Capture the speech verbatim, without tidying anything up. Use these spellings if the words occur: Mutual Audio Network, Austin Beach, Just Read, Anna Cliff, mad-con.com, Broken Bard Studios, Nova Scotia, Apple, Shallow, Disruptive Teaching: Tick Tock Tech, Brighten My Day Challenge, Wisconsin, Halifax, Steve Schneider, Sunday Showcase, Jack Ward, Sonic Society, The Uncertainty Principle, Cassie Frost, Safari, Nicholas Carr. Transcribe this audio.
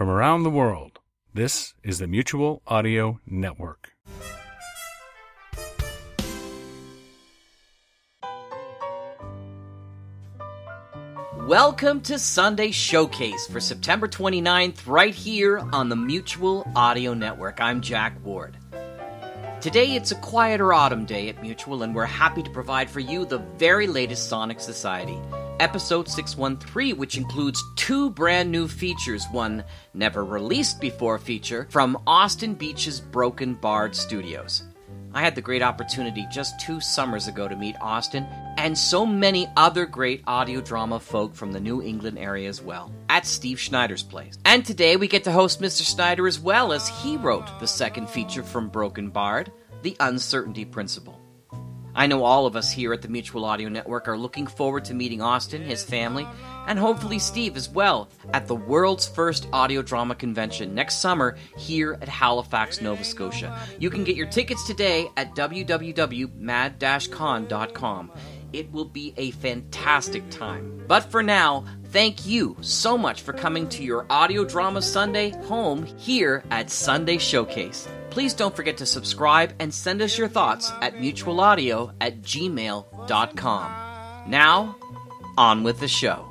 from around the world. This is the Mutual Audio Network. Welcome to Sunday Showcase for September twenty-ninth, right here on the Mutual Audio Network. I'm Jack Ward. Today it's a quieter autumn day at Mutual, and we're happy to provide for you the very latest Sonic Society, episode six one three, which includes two brand new features, one never released before feature from Austin Beach's Broken Bard Studios. I had the great opportunity just two summers ago to meet Austin and so many other great audio drama folk from the New England area as well, at Steve Schneider's place. And today we get to host Mister Schneider as well, as he wrote the second feature from Broken Bard, The Uncertainty Principle. I know all of us here at the Mutual Audio Network are looking forward to meeting Austin, his family, and hopefully Steve as well, at the world's first audio drama convention next summer here at Halifax, Nova Scotia. You can get your tickets today at w w w dot mad dash con dot com. It will be a fantastic time. But for now, thank you so much for coming to your Audio Drama Sunday home here at Sunday Showcase. Please don't forget to subscribe and send us your thoughts at mutualaudio at gmail dot com. Now, on with the show.